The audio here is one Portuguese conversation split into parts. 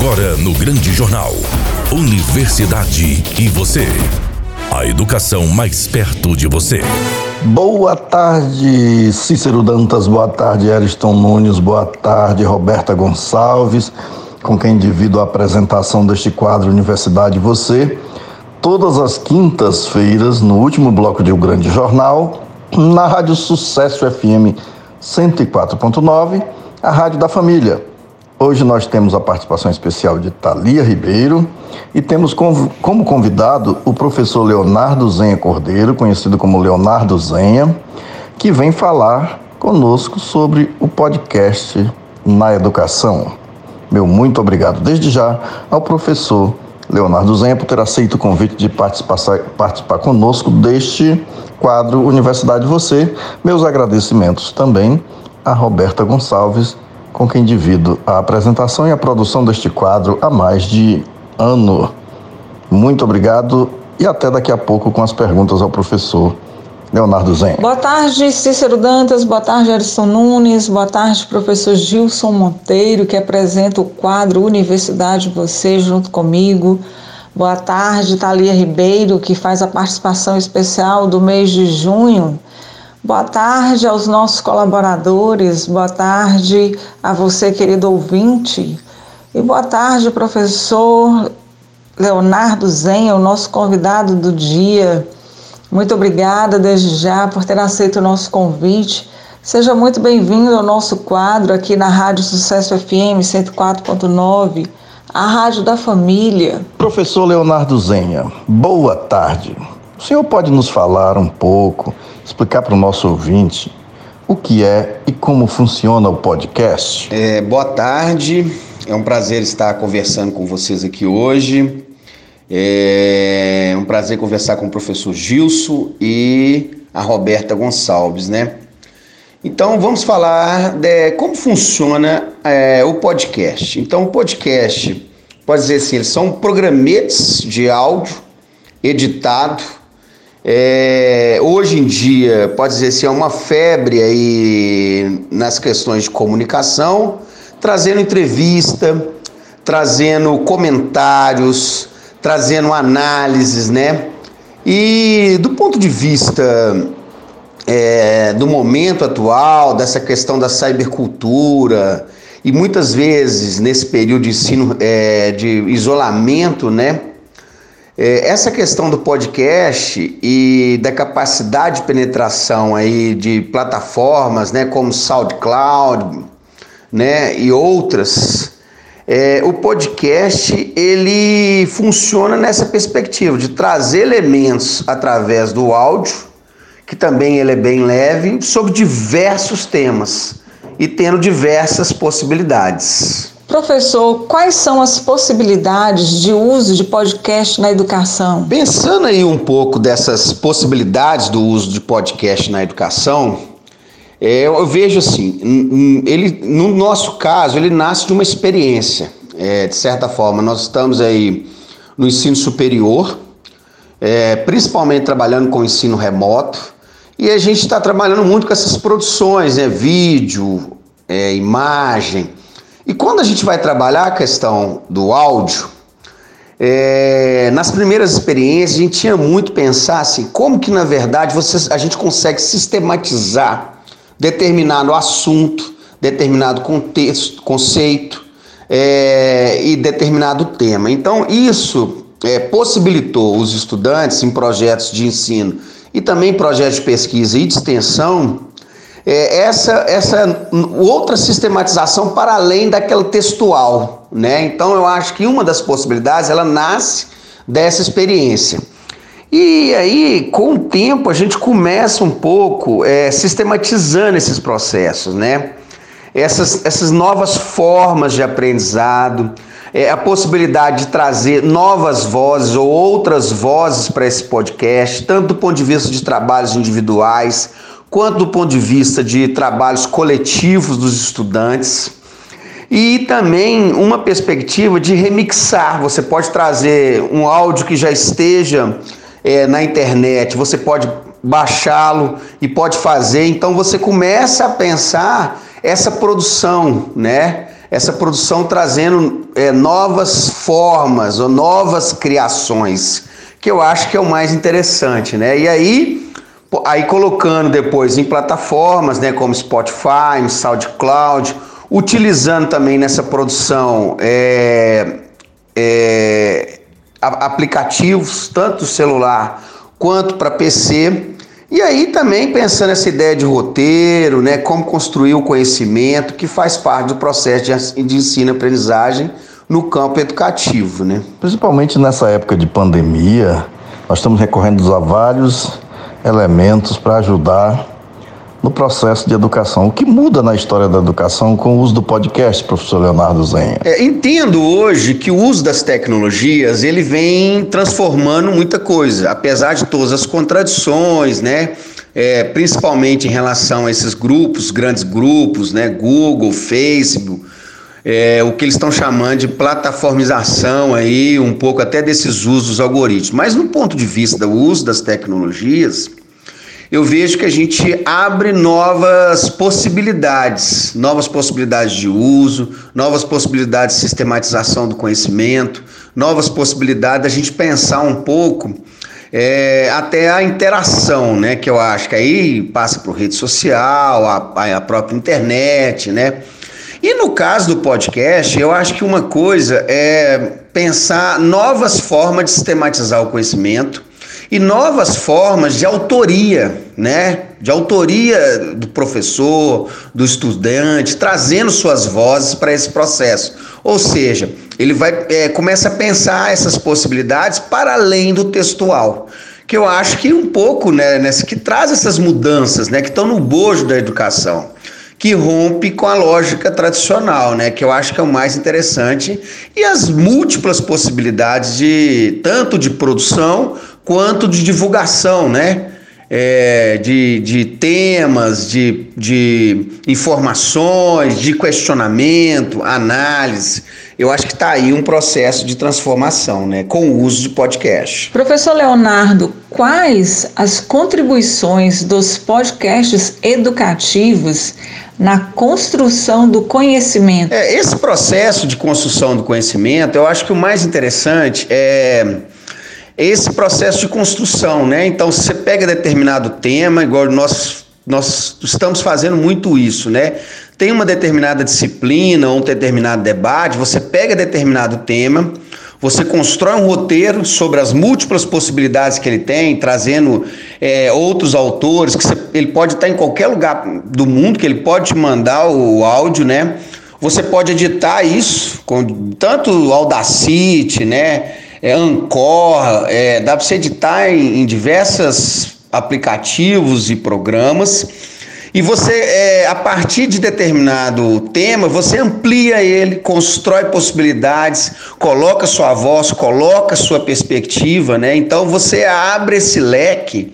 Agora no Grande Jornal, Universidade e você. A educação mais perto de você. Boa tarde, Cícero Dantas. Boa tarde, Ariston Nunes. Boa tarde, Roberta Gonçalves, com quem divido a apresentação deste quadro Universidade e Você. Todas as quintas-feiras, no último bloco de O Grande Jornal, na Rádio Sucesso FM 104.9, a Rádio da Família. Hoje nós temos a participação especial de Thalia Ribeiro e temos como convidado o professor Leonardo Zenha Cordeiro, conhecido como Leonardo Zenha, que vem falar conosco sobre o podcast na educação. Meu muito obrigado desde já ao professor Leonardo Zenha por ter aceito o convite de participar conosco deste quadro Universidade Você. Meus agradecimentos também a Roberta Gonçalves, com quem divido a apresentação e a produção deste quadro há mais de ano. Muito obrigado e até daqui a pouco com as perguntas ao professor Leonardo Zenha. Boa tarde, Cícero Dantas, boa tarde, Ariston Nunes, boa tarde, professor Gilson Monteiro, que apresenta o quadro Universidade Você junto comigo. Boa tarde, Thalia Ribeiro, que faz a participação especial do mês de junho. Boa tarde aos nossos colaboradores, boa tarde a você, querido ouvinte, e boa tarde, professor Leonardo Zenha, o nosso convidado do dia. Muito obrigada desde já por ter aceito o nosso convite. Seja muito bem-vindo ao nosso quadro aqui na Rádio Sucesso FM 104.9, a Rádio da Família. Professor Leonardo Zenha, boa tarde. O senhor pode nos falar um pouco, explicar para o nosso ouvinte o que é e como funciona o podcast? Boa tarde, é um prazer estar conversando com vocês aqui hoje. É um prazer conversar com o professor Gilson e a Roberta Gonçalves, né? Então vamos falar de como funciona o podcast. Então o podcast, pode dizer assim, eles são programetes de áudio editado. Hoje em dia, pode dizer assim, é uma febre aí nas questões de comunicação, trazendo entrevista, trazendo comentários, trazendo análises, né? E do ponto de vista do momento atual, dessa questão da cybercultura, e muitas vezes nesse período de ensino, de isolamento, né? Essa questão do podcast e da capacidade de penetração aí de plataformas, né, como SoundCloud, né, e outras, o podcast ele funciona nessa perspectiva de trazer elementos através do áudio, que também ele é bem leve, sobre diversos temas e tendo diversas possibilidades. Professor, quais são as possibilidades de uso de podcast na educação? Pensando aí um pouco dessas possibilidades do uso de podcast na educação, eu vejo assim, ele, no nosso caso, ele nasce de uma experiência. De certa forma, nós estamos aí no ensino superior, principalmente trabalhando com ensino remoto, e a gente está trabalhando muito com essas produções, né? Vídeo, imagem. E quando a gente vai trabalhar a questão do áudio, nas primeiras experiências a gente tinha muito pensar assim, como que na verdade a gente consegue sistematizar determinado assunto, determinado contexto, conceito e determinado tema. Então isso possibilitou os estudantes em projetos de ensino e também projetos de pesquisa e de extensão essa outra sistematização para além daquela textual, né? Então eu acho que uma das possibilidades, ela nasce dessa experiência. E aí, com o tempo, a gente começa um pouco sistematizando esses processos, né? Essas novas formas de aprendizado, a possibilidade de trazer novas vozes ou outras vozes para esse podcast, tanto do ponto de vista de trabalhos individuais, quanto do ponto de vista de trabalhos coletivos dos estudantes, e também uma perspectiva de remixar. Você pode trazer um áudio que já esteja na internet, você pode baixá-lo e pode fazer. Então você começa a pensar essa produção, né? essa produção trazendo novas formas ou novas criações, que eu acho que é o mais interessante, né? E aí colocando depois em plataformas, né, como Spotify, SoundCloud, utilizando também nessa produção aplicativos, tanto celular quanto para PC. E aí também pensando nessa ideia de roteiro, né, como construir o conhecimento, que faz parte do processo de ensino e aprendizagem no campo educativo, né? Principalmente nessa época de pandemia, nós estamos recorrendo a vários elementos para ajudar no processo de educação. O que muda na história da educação com o uso do podcast, professor Leonardo Zenha? Entendo hoje que o uso das tecnologias, ele vem transformando muita coisa, apesar de todas as contradições, né? Principalmente em relação a esses grupos, grandes grupos, né? Google, Facebook, o que eles estão chamando de plataformização aí, um pouco até desses usos dos algoritmos. Mas no ponto de vista do uso das tecnologias, eu vejo que a gente abre novas possibilidades de uso, novas possibilidades de sistematização do conhecimento, novas possibilidades da gente pensar um pouco até a interação, né? Que eu acho que aí passa por rede social, a própria internet, né? E no caso do podcast, eu acho que uma coisa é pensar novas formas de sistematizar o conhecimento, e novas formas de autoria, né? De autoria do professor, do estudante, trazendo suas vozes para esse processo. Ou seja, ele começa a pensar essas possibilidades para além do textual, que eu acho que um pouco, né, que traz essas mudanças, né, que estão no bojo da educação, que rompe com a lógica tradicional, né? Que eu acho que é o mais interessante, e as múltiplas possibilidades de tanto de produção quanto de divulgação, né? De temas, de informações, de questionamento, análise. Eu acho que está aí um processo de transformação, né? Com o uso de podcast. Professor Leonardo, quais as contribuições dos podcasts educativos na construção do conhecimento? Esse processo de construção do conhecimento, eu acho que o mais interessante é esse processo de construção, né? Então, se você pega determinado tema, igual nós estamos fazendo muito isso, né? Tem uma determinada disciplina ou um determinado debate, você pega determinado tema, você constrói um roteiro sobre as múltiplas possibilidades que ele tem, trazendo outros autores, que ele pode estar em qualquer lugar do mundo, que ele pode te mandar o áudio, né? Você pode editar isso, com tanto o Audacity, né? Anchor, dá para você editar em diversos aplicativos e programas, e você, a partir de determinado tema, você amplia ele, constrói possibilidades, coloca sua voz, coloca sua perspectiva, né? Então você abre esse leque,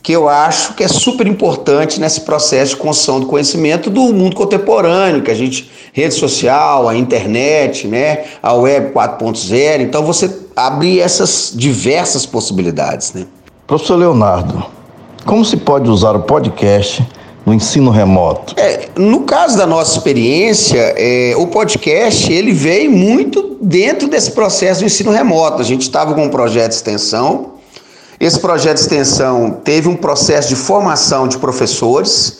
que eu acho que é super importante nesse processo de construção do conhecimento do mundo contemporâneo, que a gente, rede social, a internet, né, a web 4.0, então você abre essas diversas possibilidades, né? Professor Leonardo, como se pode usar o podcast no ensino remoto? No caso da nossa experiência, o podcast ele veio muito dentro desse processo do ensino remoto. A gente estava com um projeto de extensão. Esse projeto de extensão teve um processo de formação de professores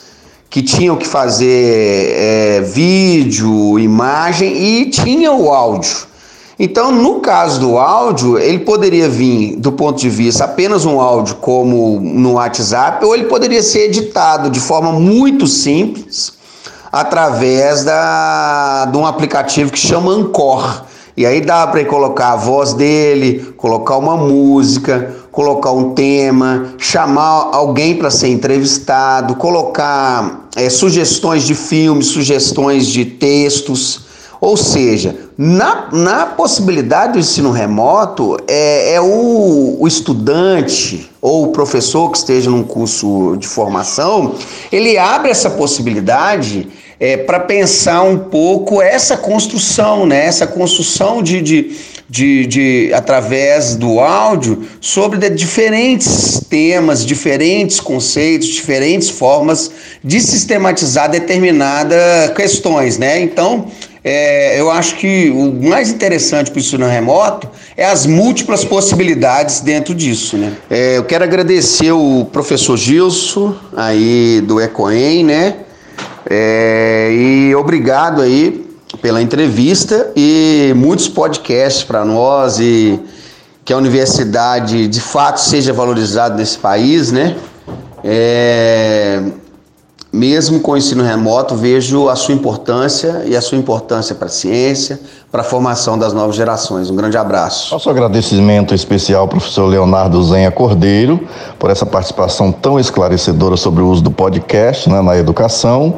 que tinham que fazer vídeo, imagem e tinha o áudio. Então, no caso do áudio, ele poderia vir do ponto de vista apenas um áudio como no WhatsApp, ou ele poderia ser editado de forma muito simples através de um aplicativo que chama Anchor. E aí dá para ele colocar a voz dele, colocar uma música, colocar um tema, chamar alguém para ser entrevistado, colocar sugestões de filmes, sugestões de textos. Ou seja, na possibilidade do ensino remoto, o estudante ou o professor que esteja num curso de formação, ele abre essa possibilidade para pensar um pouco essa construção, né? Essa construção de através do áudio sobre diferentes temas, diferentes conceitos, diferentes formas de sistematizar determinadas questões, né? Então, eu acho que o mais interessante para o ensino remoto é as múltiplas possibilidades dentro disso, né? Eu quero agradecer o professor Gilson, aí do ECOEN, né? E obrigado aí pela entrevista e muitos podcasts para nós e que a universidade de fato seja valorizada nesse país, né? Mesmo com o ensino remoto, vejo a sua importância e a sua importância para a ciência, para a formação das novas gerações. Um grande abraço. Nosso agradecimento especial ao professor Leonardo Zenha Cordeiro por essa participação tão esclarecedora sobre o uso do podcast, né, na educação.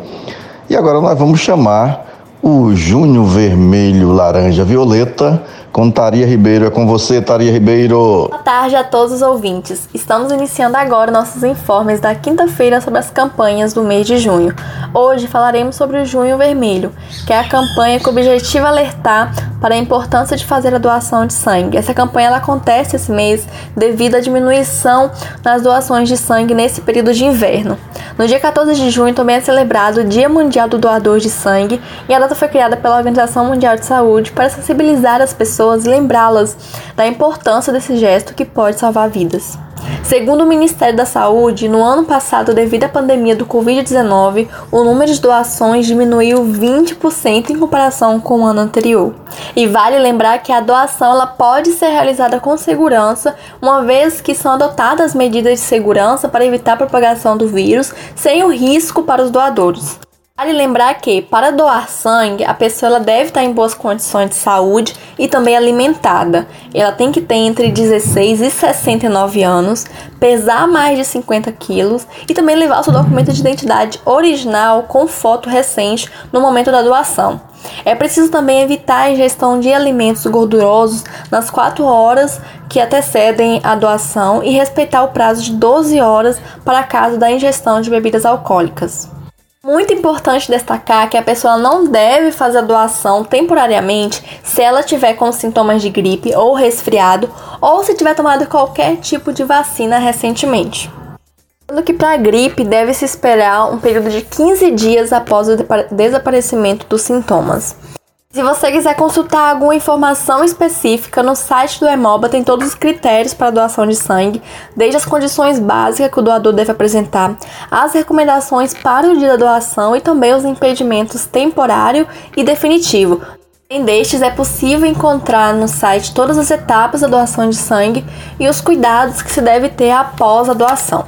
E agora nós vamos chamar o Júnior Vermelho Laranja Violeta com Taria Ribeiro. É com você, Taria Ribeiro. Boa tarde a todos os ouvintes. Estamos iniciando agora nossos informes da quinta-feira sobre as campanhas do mês de junho. Hoje falaremos sobre o Junho Vermelho, que é a campanha que objetiva alertar para a importância de fazer a doação de sangue. Essa campanha ela acontece esse mês devido à diminuição nas doações de sangue nesse período de inverno. No dia 14 de junho também é celebrado o Dia Mundial do Doador de Sangue, e a data foi criada pela Organização Mundial de Saúde para sensibilizar as pessoas e lembrá-las da importância desse gesto que pode salvar vidas. Segundo o Ministério da Saúde, no ano passado, devido à pandemia do Covid-19, o número de doações diminuiu 20% em comparação com o ano anterior. E vale lembrar que a doação ela pode ser realizada com segurança, uma vez que são adotadas medidas de segurança para evitar a propagação do vírus, sem o risco para os doadores. Vale lembrar que, para doar sangue, a pessoa ela deve estar em boas condições de saúde e também alimentada. Ela tem que ter entre 16 e 69 anos, pesar mais de 50 quilos e também levar o seu documento de identidade original com foto recente no momento da doação. É preciso também evitar a ingestão de alimentos gordurosos nas 4 horas que antecedem a doação e respeitar o prazo de 12 horas para caso da ingestão de bebidas alcoólicas. Muito importante destacar que a pessoa não deve fazer a doação temporariamente se ela tiver com sintomas de gripe ou resfriado ou se tiver tomado qualquer tipo de vacina recentemente. Sendo que para a gripe deve-se esperar um período de 15 dias após o desaparecimento dos sintomas. Se você quiser consultar alguma informação específica, no site do HEMOBA tem todos os critérios para a doação de sangue, desde as condições básicas que o doador deve apresentar, as recomendações para o dia da doação e também os impedimentos temporário e definitivo. Além destes, é possível encontrar no site todas as etapas da doação de sangue e os cuidados que se deve ter após a doação.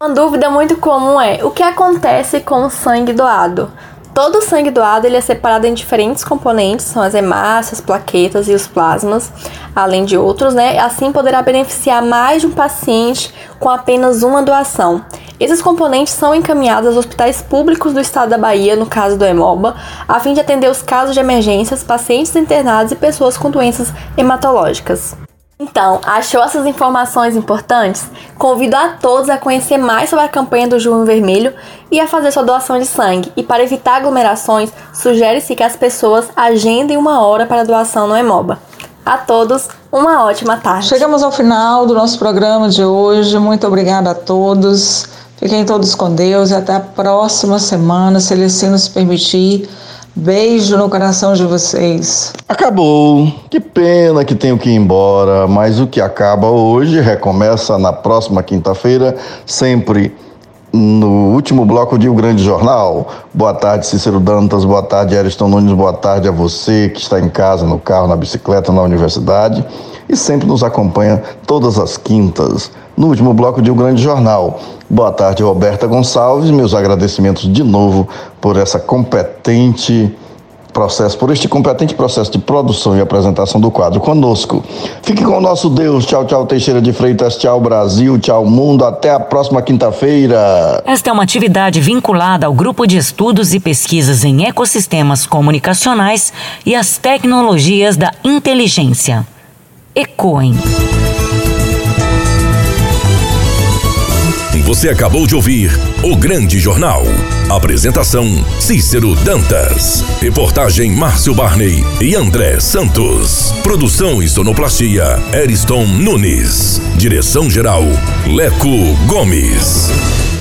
Uma dúvida muito comum é: o que acontece com o sangue doado? Todo o sangue doado ele é separado em diferentes componentes, são as hemácias, plaquetas e os plasmas, além de outros, né? Assim poderá beneficiar mais de um paciente com apenas uma doação. Esses componentes são encaminhados aos hospitais públicos do estado da Bahia, no caso do HEMOBA, a fim de atender os casos de emergências, pacientes internados e pessoas com doenças hematológicas. Então, achou essas informações importantes? Convido a todos a conhecer mais sobre a campanha do Junho Vermelho e a fazer sua doação de sangue. E para evitar aglomerações, sugere-se que as pessoas agendem uma hora para doação no HEMOBA. A todos, uma ótima tarde. Chegamos ao final do nosso programa de hoje. Muito obrigada a todos. Fiquem todos com Deus e até a próxima semana, se ele assim nos permitir. Beijo no coração de vocês. Acabou. Que pena que tenho que ir embora, mas o que acaba hoje recomeça na próxima quinta-feira, sempre no último bloco de O Grande Jornal. Boa tarde, Cícero Dantas. Boa tarde, Ariston Nunes. Boa tarde a você que está em casa, no carro, na bicicleta, na universidade e sempre nos acompanha todas as quintas no último bloco de O Grande Jornal. Boa tarde, Roberta Gonçalves. Meus agradecimentos de novo por este competente processo de produção e apresentação do quadro conosco. Fique com o nosso Deus. Tchau, tchau, Teixeira de Freitas. Tchau, Brasil. Tchau, mundo. Até a próxima quinta-feira. Esta é uma atividade vinculada ao Grupo de Estudos e Pesquisas em Ecosistemas Comunicacionais e as Tecnologias da Inteligência, ECOEN. Você acabou de ouvir O Grande Jornal. Apresentação: Cícero Dantas. Reportagem: Márcio Barney e André Santos. Produção e sonoplastia: Ariston Nunes. Direção-geral: Leco Gomes.